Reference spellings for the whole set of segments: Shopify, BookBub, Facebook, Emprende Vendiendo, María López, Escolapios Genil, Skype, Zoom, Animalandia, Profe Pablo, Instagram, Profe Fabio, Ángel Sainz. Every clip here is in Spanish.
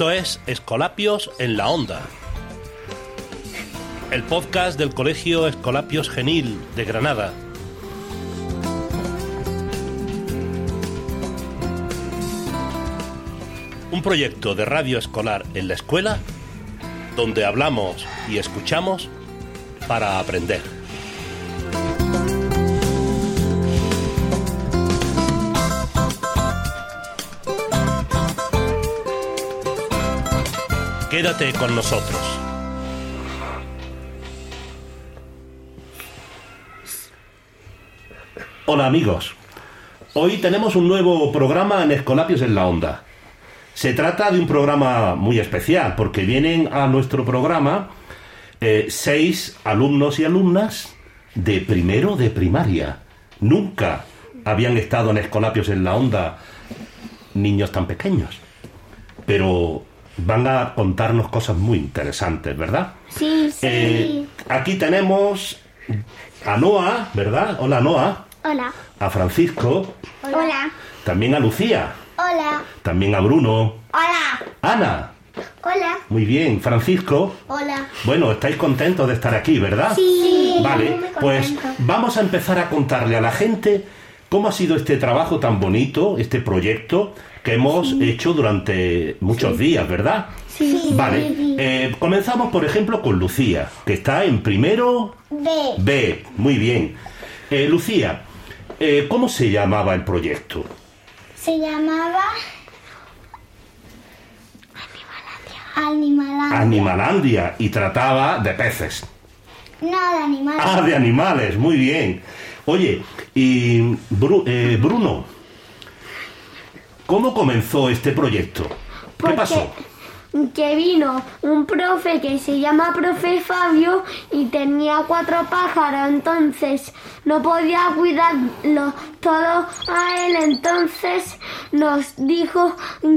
Esto es Escolapios en la Onda, el podcast del Colegio Escolapios Genil de Granada. Un proyecto de radio escolar en la escuela, donde hablamos y escuchamos para aprender. Quédate con nosotros. Hola amigos, hoy tenemos un nuevo programa en Escolapios en la Onda. Se trata de un programa muy especial porque vienen a nuestro programa 6 alumnos y alumnas de primero de primaria. Nunca habían estado en Escolapios en la Onda niños tan pequeños, pero van a contarnos cosas muy interesantes, ¿verdad? Sí, sí. Aquí tenemos a Noa, ¿verdad? Hola, Noa. Hola. A Francisco. Hola. También a Lucía. Hola. También a Bruno. Hola. Ana. Hola. Muy bien. Francisco. Hola. Bueno, estáis contentos de estar aquí, ¿verdad? Sí. Vale, pues vamos a empezar a contarle a la gente cómo ha sido este trabajo tan bonito, este proyecto que hemos hecho durante muchos días, ¿verdad? Sí. Vale, comenzamos, por ejemplo, con Lucía, que está en primero B. Muy bien. Lucía, ¿cómo se llamaba el proyecto? Se llamaba Animalandia. Y trataba de peces. No, de animales. Ah, de animales, muy bien. Oye, y Bruno, ¿cómo comenzó este proyecto? ¿Qué pasó? Que vino un profe que se llama Profe Fabio y tenía 4 pájaros, entonces no podía cuidarlos todos a él, entonces nos dijo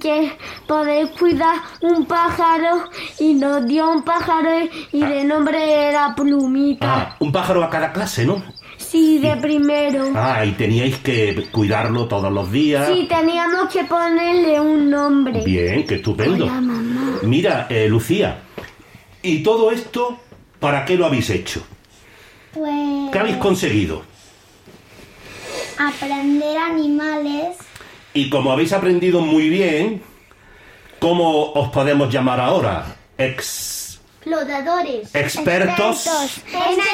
que podéis cuidar un pájaro y nos dio un pájaro y de nombre era Plumita. Ah, un pájaro a cada clase, ¿no? Sí, de primero. Ah, y teníais que cuidarlo todos los días. Sí, teníamos que ponerle un nombre. Bien, qué estupendo. Hola, mamá. Mira, Lucía, ¿y todo esto para qué lo habéis hecho? Pues... ¿qué habéis conseguido? Aprender animales. Y como habéis aprendido muy bien, ¿cómo os podemos llamar ahora? Explotadores. Expertos en animales.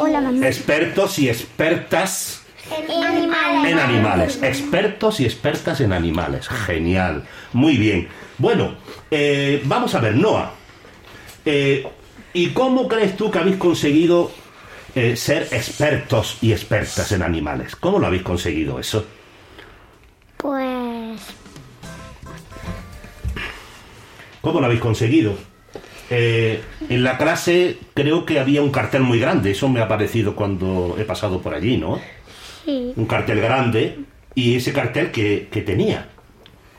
Hola, mamá. Expertos y expertas en animales. Expertos y expertas en animales. Genial. Muy bien. Bueno, vamos a ver, Noa. ¿Y cómo crees tú que habéis conseguido ser expertos y expertas en animales? ¿Cómo lo habéis conseguido eso? Pues... ¿cómo lo habéis conseguido? En la clase creo que había un cartel muy grande. Eso me ha parecido cuando he pasado por allí, ¿no? Sí. Un cartel grande. ¿Y ese cartel que tenía?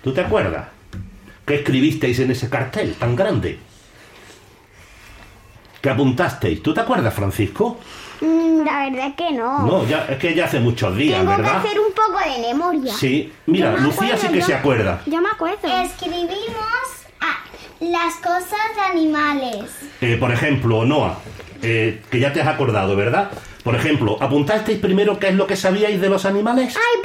¿Tú te acuerdas? ¿Qué escribisteis en ese cartel tan grande? ¿Qué apuntasteis? ¿Tú te acuerdas, Francisco? La verdad es que no. No, ya, es que ya hace muchos días, ¿verdad? Tengo que hacer un poco de memoria. Sí. Mira, Lucía sí que se acuerda. Yo me acuerdo. Escribimos... las cosas de animales. Por ejemplo, Noa, que ya te has acordado, ¿verdad? Por ejemplo, ¿apuntasteis primero qué es lo que sabíais de los animales? Ay,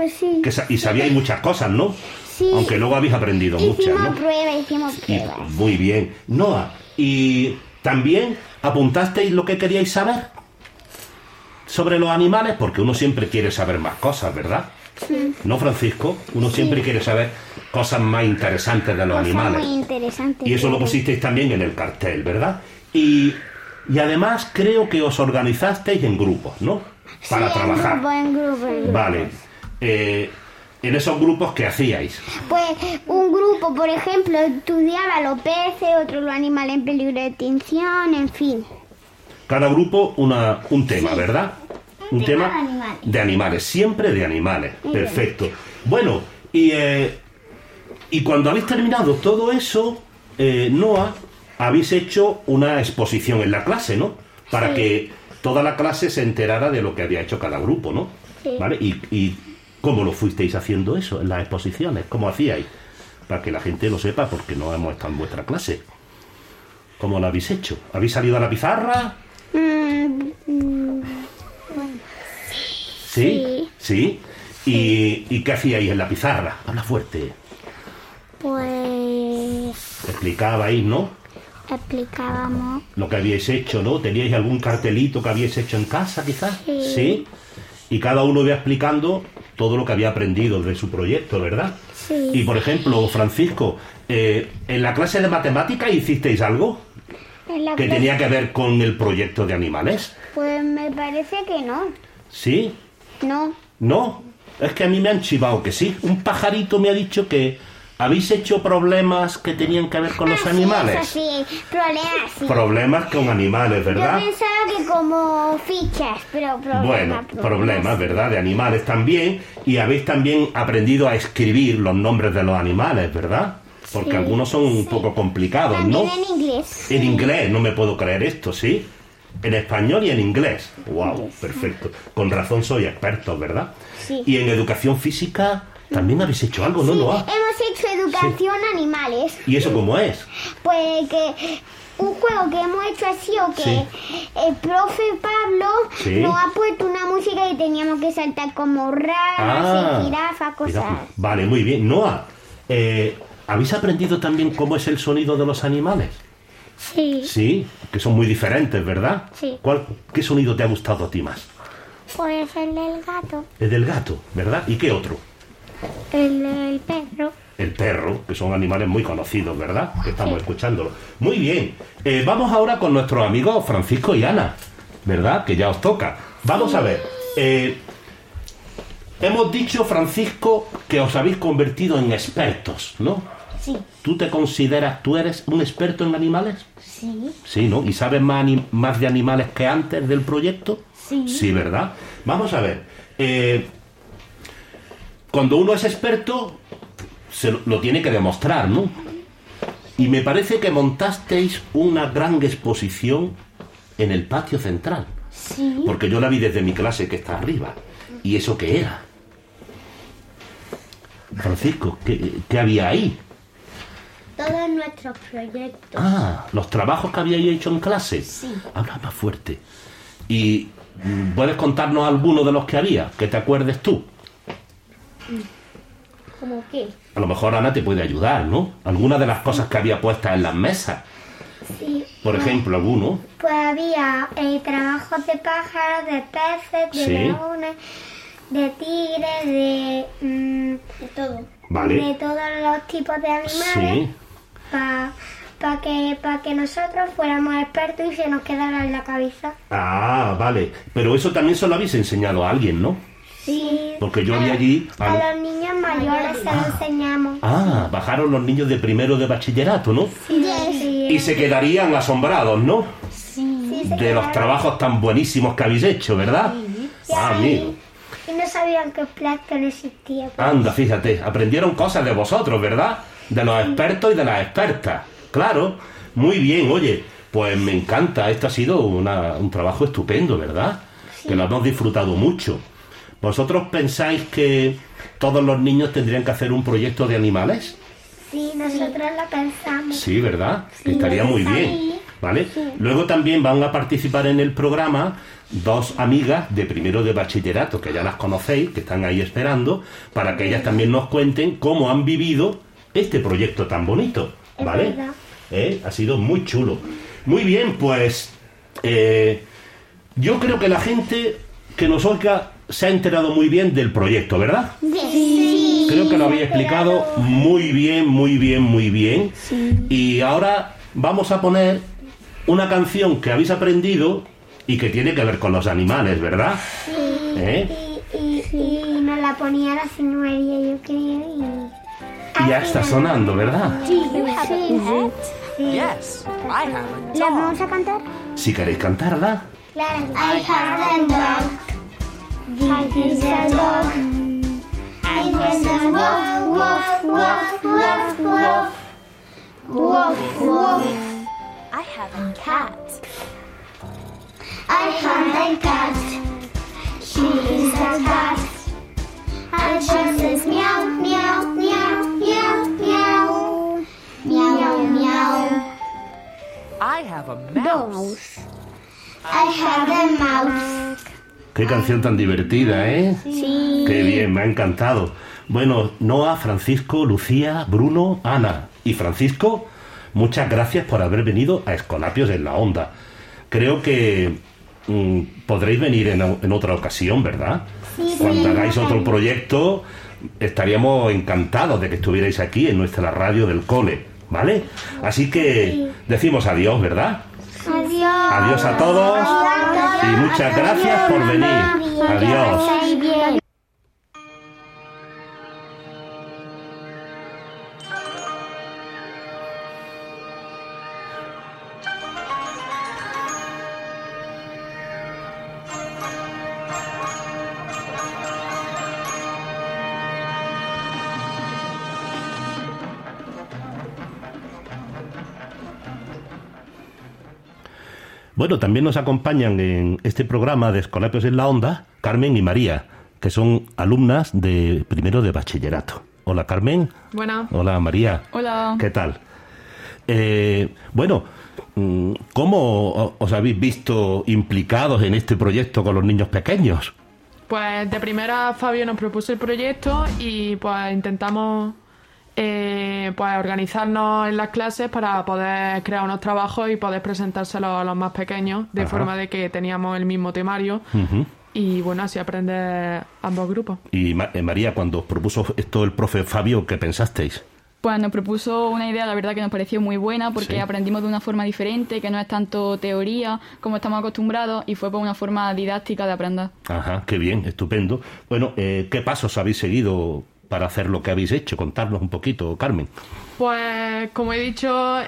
pues sí. Y sabíais muchas cosas, ¿no? Sí. Aunque luego habéis aprendido muchas, ¿no? Hicimos pruebas. Muy bien. Noa, ¿y también apuntasteis lo que queríais saber sobre los animales? Porque uno siempre quiere saber más cosas, ¿verdad? Sí. ¿No, Francisco? Uno siempre quiere saber cosas más interesantes de los animales. Muy interesante. Y eso lo pusisteis también en el cartel, ¿verdad? Y además creo que os organizasteis en grupos, ¿no? Para trabajar. En grupos. Vale. En esos grupos, ¿qué hacíais? Pues un grupo, por ejemplo, estudiaba los peces, otro los animales en peligro de extinción, en fin. Cada grupo un tema, sí. ¿Verdad? Un tema de animales, siempre de animales. Perfecto. Bueno, y cuando habéis terminado todo eso, Noa, habéis hecho una exposición en la clase, ¿no? Para que toda la clase se enterara de lo que había hecho cada grupo, ¿no? Sí. ¿Vale? ¿Y cómo lo fuisteis haciendo eso en las exposiciones? ¿Cómo hacíais? para que la gente lo sepa, porque no hemos estado en vuestra clase. ¿Cómo lo habéis hecho? ¿Habéis salido a la pizarra? Sí. ¿Sí? Sí. ¿Y qué hacíais en la pizarra? Habla fuerte. Pues... explicabais, ¿no? Explicábamos. Lo que habíais hecho, ¿no? ¿Teníais algún cartelito que habíais hecho en casa, quizás? Sí. ¿Sí? Y cada uno iba explicando todo lo que había aprendido de su proyecto, ¿verdad? Sí. Y, por ejemplo, Francisco, ¿en la clase de matemáticas hicisteis algo que tenía que ver con el proyecto de animales? Pues me parece que no. ¿Sí? No. ¿No? Es que a mí me han chivado que sí. Un pajarito me ha dicho que habéis hecho problemas que tenían que ver con los animales. Eso sí, problemas sí. Problemas con animales, ¿verdad? Yo pensaba que como fichas, pero problemas. Bueno, problemas, ¿verdad? De animales también. Y habéis también aprendido a escribir los nombres de los animales, ¿verdad? Porque sí, algunos son un poco complicados, también, ¿no? En inglés. En inglés, no me puedo creer esto, ¿sí? En español y en inglés. ¡Wow! Perfecto. Con razón soy experto, ¿verdad? Sí. Y en educación física también habéis hecho algo, ¿no? Sí, hemos hecho educación animales. ¿Y eso cómo es? Pues que un juego que hemos hecho ha sido que el profe Pablo nos ha puesto una música y teníamos que saltar como ranas y jirafas, cosas. Vale, muy bien. Noa, ¿habéis aprendido también cómo es el sonido de los animales? Sí. Sí, que son muy diferentes, ¿verdad? Sí. ¿Qué sonido te ha gustado a ti más? Pues el del gato. El del gato, ¿verdad? ¿Y qué otro? El perro. El perro, que son animales muy conocidos, ¿verdad? Que estamos escuchándolo. Muy bien, vamos ahora con nuestros amigos Francisco y Ana, ¿verdad? Que ya os toca. Vamos a ver, hemos dicho, Francisco, que os habéis convertido en expertos, ¿no? Sí. ¿Tú te consideras, tú eres un experto en animales? Sí. Sí, ¿no? ¿Y sabes más de animales que antes del proyecto? Sí. Sí, ¿verdad? Vamos a ver, cuando uno es experto, lo tiene que demostrar, ¿no? Y me parece que montasteis una gran exposición en el patio central. Sí. Porque yo la vi desde mi clase, que está arriba. ¿Y eso qué era? Francisco, ¿qué había ahí? Todos nuestros proyectos. Ah, los trabajos que habíais hecho en clase. Sí. Habla más fuerte. ¿Y puedes contarnos alguno de los que había, que te acuerdes tú? ¿Cómo qué? A lo mejor Ana te puede ayudar, ¿no? Algunas de las cosas que había puestas en las mesas. Sí. Por ejemplo, alguno. Pues había trabajos de pájaros, de peces, de leones, de tigres, de todo. Vale. De todos los tipos de animales. Sí. Para que nosotros fuéramos expertos y se nos quedara en la cabeza. Ah, vale. Pero eso también se lo habéis enseñado a alguien, ¿no? Sí. Porque yo vi allí... A los niños mayores se lo enseñamos. Ah, bajaron los niños de primero de bachillerato, ¿no? Sí. Sí. Y se quedarían asombrados, ¿no? Sí. De los trabajos tan buenísimos que habéis hecho, ¿verdad? Sí. Amigo. Y no sabían que el plato no existía. Pues. Anda, fíjate, aprendieron cosas de vosotros, ¿verdad? De los expertos y de las expertas. Claro. Muy bien, oye, pues me encanta. Esto ha sido un trabajo estupendo, ¿verdad? Sí. Que lo hemos disfrutado mucho. ¿Vosotros pensáis que todos los niños tendrían que hacer un proyecto de animales? Sí, nosotros lo pensamos. Sí, ¿verdad? Sí, estaría muy bien, ¿vale? Sí. Luego también van a participar en el programa dos amigas de primero de bachillerato, que ya las conocéis, que están ahí esperando, para que ellas también nos cuenten cómo han vivido este proyecto tan bonito, ¿vale? Ha sido muy chulo. Muy bien, pues yo creo que la gente que nos oiga se ha enterado muy bien del proyecto, ¿verdad? Sí. Creo que lo habéis explicado muy bien, muy bien, muy bien. Sí. Y ahora vamos a poner una canción que habéis aprendido y que tiene que ver con los animales, ¿verdad? Sí. Y nos la ponía la señoría, yo quería ir. Ya está sonando, ¿verdad? Sí. ¿La vamos a cantar? Si queréis cantarla. Claro. I have a dog. This is a dog. I was a wolf. I have a cat. I have a cat. She is a cat. And she says meow, meow, meow, meow, meow. I have a mouse. I have a mouse. Qué canción tan divertida, ¿eh? Sí. Qué bien, me ha encantado. Bueno, Noa, Francisco, Lucía, Bruno, Ana y Francisco, muchas gracias por haber venido a Escolapios en la Onda. Creo que podréis venir en otra ocasión, ¿verdad? Sí, cuando hagáis otro proyecto, estaríamos encantados de que estuvierais aquí en nuestra radio del cole, ¿vale? Así que decimos adiós, ¿verdad? Adiós. Adiós a todos. Adiós. Y muchas gracias por venir. Adiós. Bueno, también nos acompañan en este programa de Escolapios en la Onda, Carmen y María, que son alumnas de primero de bachillerato. Hola, Carmen. Buenas. Hola, María. Hola. ¿Qué tal? Bueno, ¿cómo os habéis visto implicados en este proyecto con los niños pequeños? Pues de primera Fabio nos propuso el proyecto y pues intentamos... pues organizarnos en las clases para poder crear unos trabajos y poder presentárselos a los más pequeños de forma de que teníamos el mismo temario y bueno, así aprender ambos grupos. Y María, cuando os propuso esto el profe Fabio, ¿qué pensasteis? Pues nos propuso una idea, la verdad, que nos pareció muy buena porque aprendimos de una forma diferente, que no es tanto teoría como estamos acostumbrados, y fue por una forma didáctica de aprender. Ajá, qué bien, estupendo. Bueno, ¿qué pasos habéis seguido para hacer lo que habéis hecho? Contarnos un poquito, Carmen. Pues, como he dicho,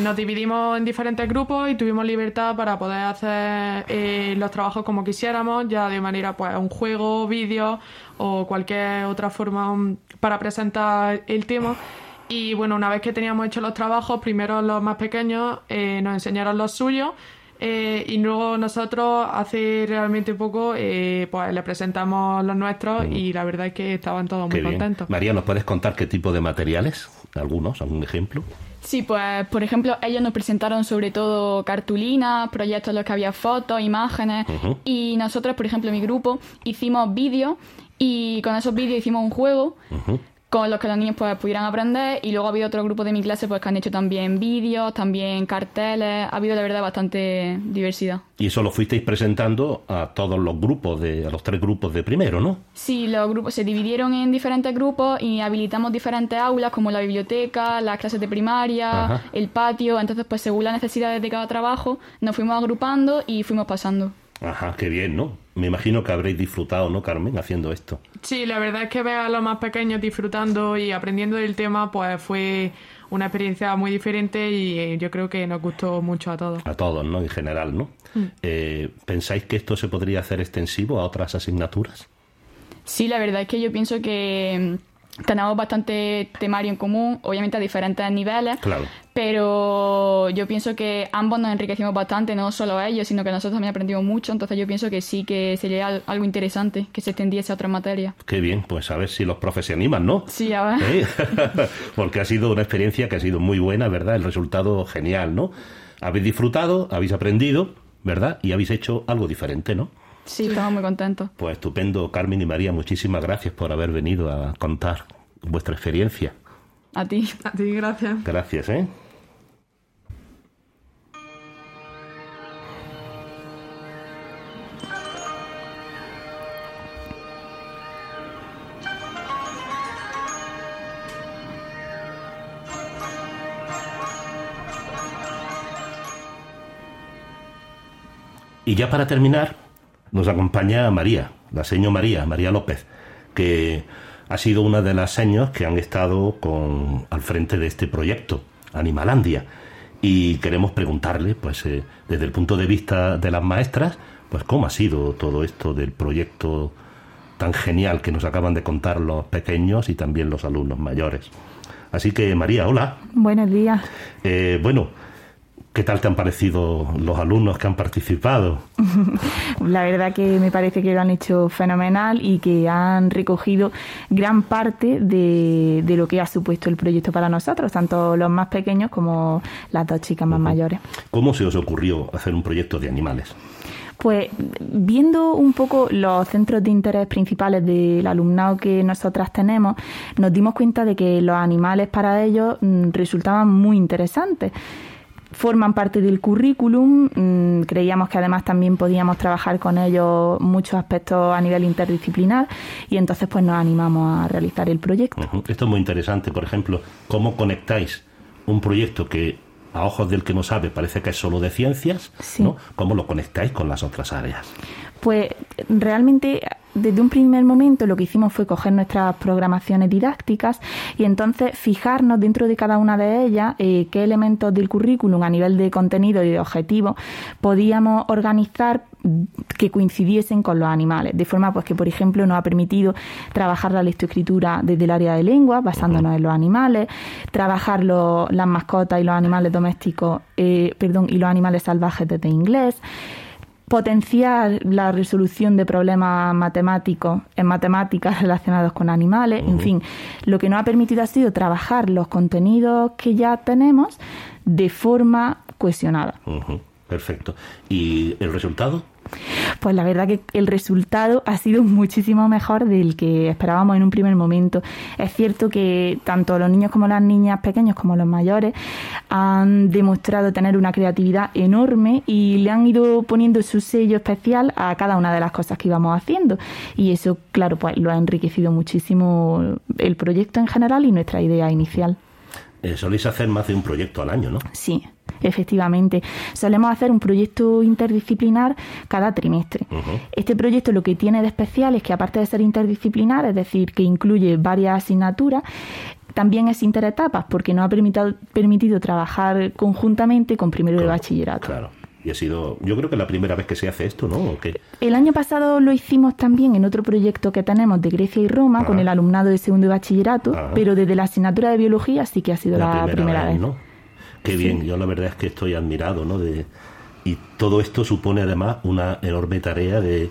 nos dividimos en diferentes grupos y tuvimos libertad para poder hacer los trabajos como quisiéramos, ya de manera, pues, un juego, vídeo o cualquier otra forma para presentar el tema. Y, bueno, una vez que teníamos hecho los trabajos, primero los más pequeños nos enseñaron los suyos y luego nosotros hace realmente poco pues le presentamos los nuestros y la verdad es que estaban todos muy contentos. María, ¿nos puedes contar qué tipo de materiales? ¿Algunos? ¿Algún ejemplo? Sí, pues por ejemplo ellos nos presentaron sobre todo cartulinas, proyectos en los que había fotos, imágenes y nosotros, por ejemplo mi grupo, hicimos vídeos y con esos vídeos hicimos un juego con los que los niños pues pudieran aprender, y luego ha habido otro grupo de mi clase pues que han hecho también vídeos, también carteles, ha habido la verdad bastante diversidad. Y eso lo fuisteis presentando a todos los grupos, a los tres grupos de primero, ¿no? Sí, los grupos se dividieron en diferentes grupos y habilitamos diferentes aulas como la biblioteca, las clases de primaria, el patio, entonces pues según las necesidades de cada trabajo nos fuimos agrupando y fuimos pasando. Ajá, qué bien, ¿no? Me imagino que habréis disfrutado, ¿no, Carmen, haciendo esto? Sí, la verdad es que ver a los más pequeños disfrutando y aprendiendo del tema, pues fue una experiencia muy diferente y yo creo que nos gustó mucho a todos. A todos, ¿no? En general, ¿no? ¿Pensáis que esto se podría hacer extensivo a otras asignaturas? Sí, la verdad es que yo pienso que tenemos bastante temario en común, obviamente a diferentes niveles, claro, pero yo pienso que ambos nos enriquecimos bastante, no solo ellos, sino que nosotros también aprendimos mucho, entonces yo pienso que sí, que sería algo interesante que se extendiese a otras materias. Qué bien, pues a ver si los profes se animan, ¿no? Sí, a ver. Porque ha sido una experiencia que ha sido muy buena, ¿verdad? El resultado genial, ¿no? Habéis disfrutado, habéis aprendido, ¿verdad? Y habéis hecho algo diferente, ¿no? Sí, estamos muy contentos. Pues estupendo, Carmen y María, muchísimas gracias por haber venido a contar vuestra experiencia. A ti, gracias. Gracias, ¿eh? Y ya para terminar, nos acompaña María, la seño María, María López, que ha sido una de las seños que han estado al frente de este proyecto, Animalandia. Y queremos preguntarle, pues, desde el punto de vista de las maestras, pues, cómo ha sido todo esto del proyecto tan genial que nos acaban de contar los pequeños y también los alumnos mayores. Así que, María, hola. Buenos días. Bueno, ¿Qué tal te han parecido los alumnos que han participado? La verdad que me parece que lo han hecho fenomenal y que han recogido gran parte de lo que ha supuesto el proyecto para nosotros, tanto los más pequeños como las dos chicas más mayores. ¿Cómo se os ocurrió hacer un proyecto de animales? Pues viendo un poco los centros de interés principales del alumnado que nosotras tenemos, nos dimos cuenta de que los animales para ellos resultaban muy interesantes. Forman parte del currículum, creíamos que además también podíamos trabajar con ellos muchos aspectos a nivel interdisciplinar y entonces pues nos animamos a realizar el proyecto. Esto es muy interesante, por ejemplo, cómo conectáis un proyecto que a ojos del que no sabe parece que es solo de ciencias, sí, ¿no? ¿Cómo lo conectáis con las otras áreas? Pues realmente desde un primer momento lo que hicimos fue coger nuestras programaciones didácticas y entonces fijarnos dentro de cada una de ellas qué elementos del currículum a nivel de contenido y de objetivo podíamos organizar que coincidiesen con los animales, de forma pues que por ejemplo nos ha permitido trabajar la lectoescritura desde el área de lengua basándonos en los animales, trabajar las mascotas y los animales domésticos y los animales salvajes desde inglés, potenciar la resolución de problemas matemáticos en matemáticas relacionados con animales, en fin, lo que nos ha permitido ha sido trabajar los contenidos que ya tenemos de forma cohesionada. Perfecto. ¿Y el resultado? Pues la verdad que el resultado ha sido muchísimo mejor del que esperábamos en un primer momento. Es cierto que tanto los niños como las niñas pequeños como los mayores han demostrado tener una creatividad enorme y le han ido poniendo su sello especial a cada una de las cosas que íbamos haciendo. Y eso, claro, pues lo ha enriquecido muchísimo el proyecto en general y nuestra idea inicial. Soléis hacer más de un proyecto al año, ¿no? Sí. Efectivamente, solemos hacer un proyecto interdisciplinar cada trimestre. Este proyecto lo que tiene de especial es que aparte de ser interdisciplinar, es decir, que incluye varias asignaturas, también es interetapas porque nos ha permitido trabajar conjuntamente con primero de bachillerato. Claro. Y ha sido, yo creo que la primera vez que se hace esto, ¿no? ¿O qué? El año pasado lo hicimos también en otro proyecto que tenemos de Grecia y Roma con el alumnado de segundo de bachillerato, pero desde la asignatura de biología sí que ha sido la primera vez. ¿No? Qué bien, sí. Yo la verdad es que estoy admirado, ¿no? Y todo esto supone además una enorme tarea de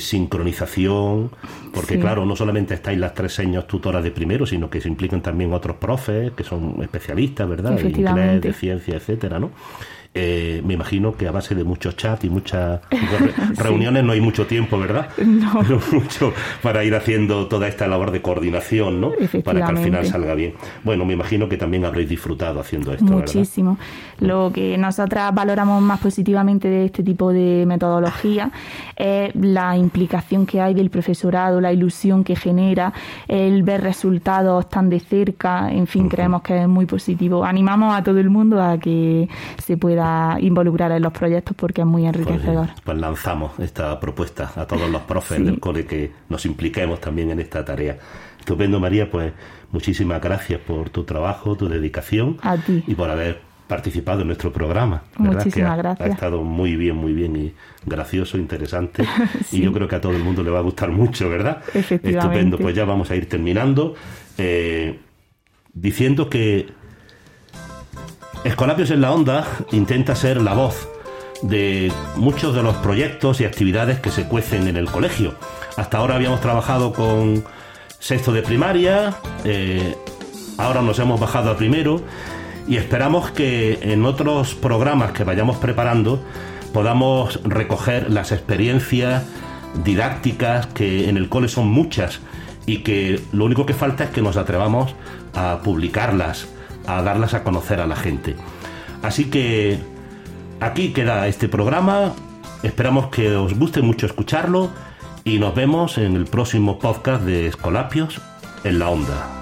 sincronización, porque claro, no solamente estáis las tres señas tutoras de primero, sino que se implican también otros profes que son especialistas, ¿verdad? De inglés, de ciencia, etcétera, ¿no? Me imagino que a base de muchos chats y muchas reuniones no hay mucho tiempo, ¿verdad? No. Pero mucho para ir haciendo toda esta labor de coordinación, ¿no? Para que al final salga bien. Bueno, me imagino que también habréis disfrutado haciendo esto, muchísimo, ¿verdad? Muchísimo. Lo que nosotras valoramos más positivamente de este tipo de metodología es la implicación que hay del profesorado, la ilusión que genera, el ver resultados tan de cerca, en fin, creemos que es muy positivo. Animamos a todo el mundo a que se pueda involucrar en los proyectos porque es muy enriquecedor. Pues lanzamos esta propuesta a todos los profes del cole que nos impliquemos también en esta tarea. Estupendo, María, pues muchísimas gracias por tu trabajo, tu dedicación y por haber participado en nuestro programa. Muchísimas gracias. Ha estado muy bien y gracioso, interesante y yo creo que a todo el mundo le va a gustar mucho, ¿verdad? Efectivamente. Estupendo, pues ya vamos a ir terminando diciendo que Escolapios en la Onda intenta ser la voz de muchos de los proyectos y actividades que se cuecen en el colegio. Hasta ahora habíamos trabajado con sexto de primaria, ahora nos hemos bajado a primero y esperamos que en otros programas que vayamos preparando podamos recoger las experiencias didácticas que en el cole son muchas y que lo único que falta es que nos atrevamos a publicarlas, a darlas a conocer a la gente. Así que aquí queda este programa. Esperamos que os guste mucho escucharlo y nos vemos en el próximo podcast de Escolapios en la Onda.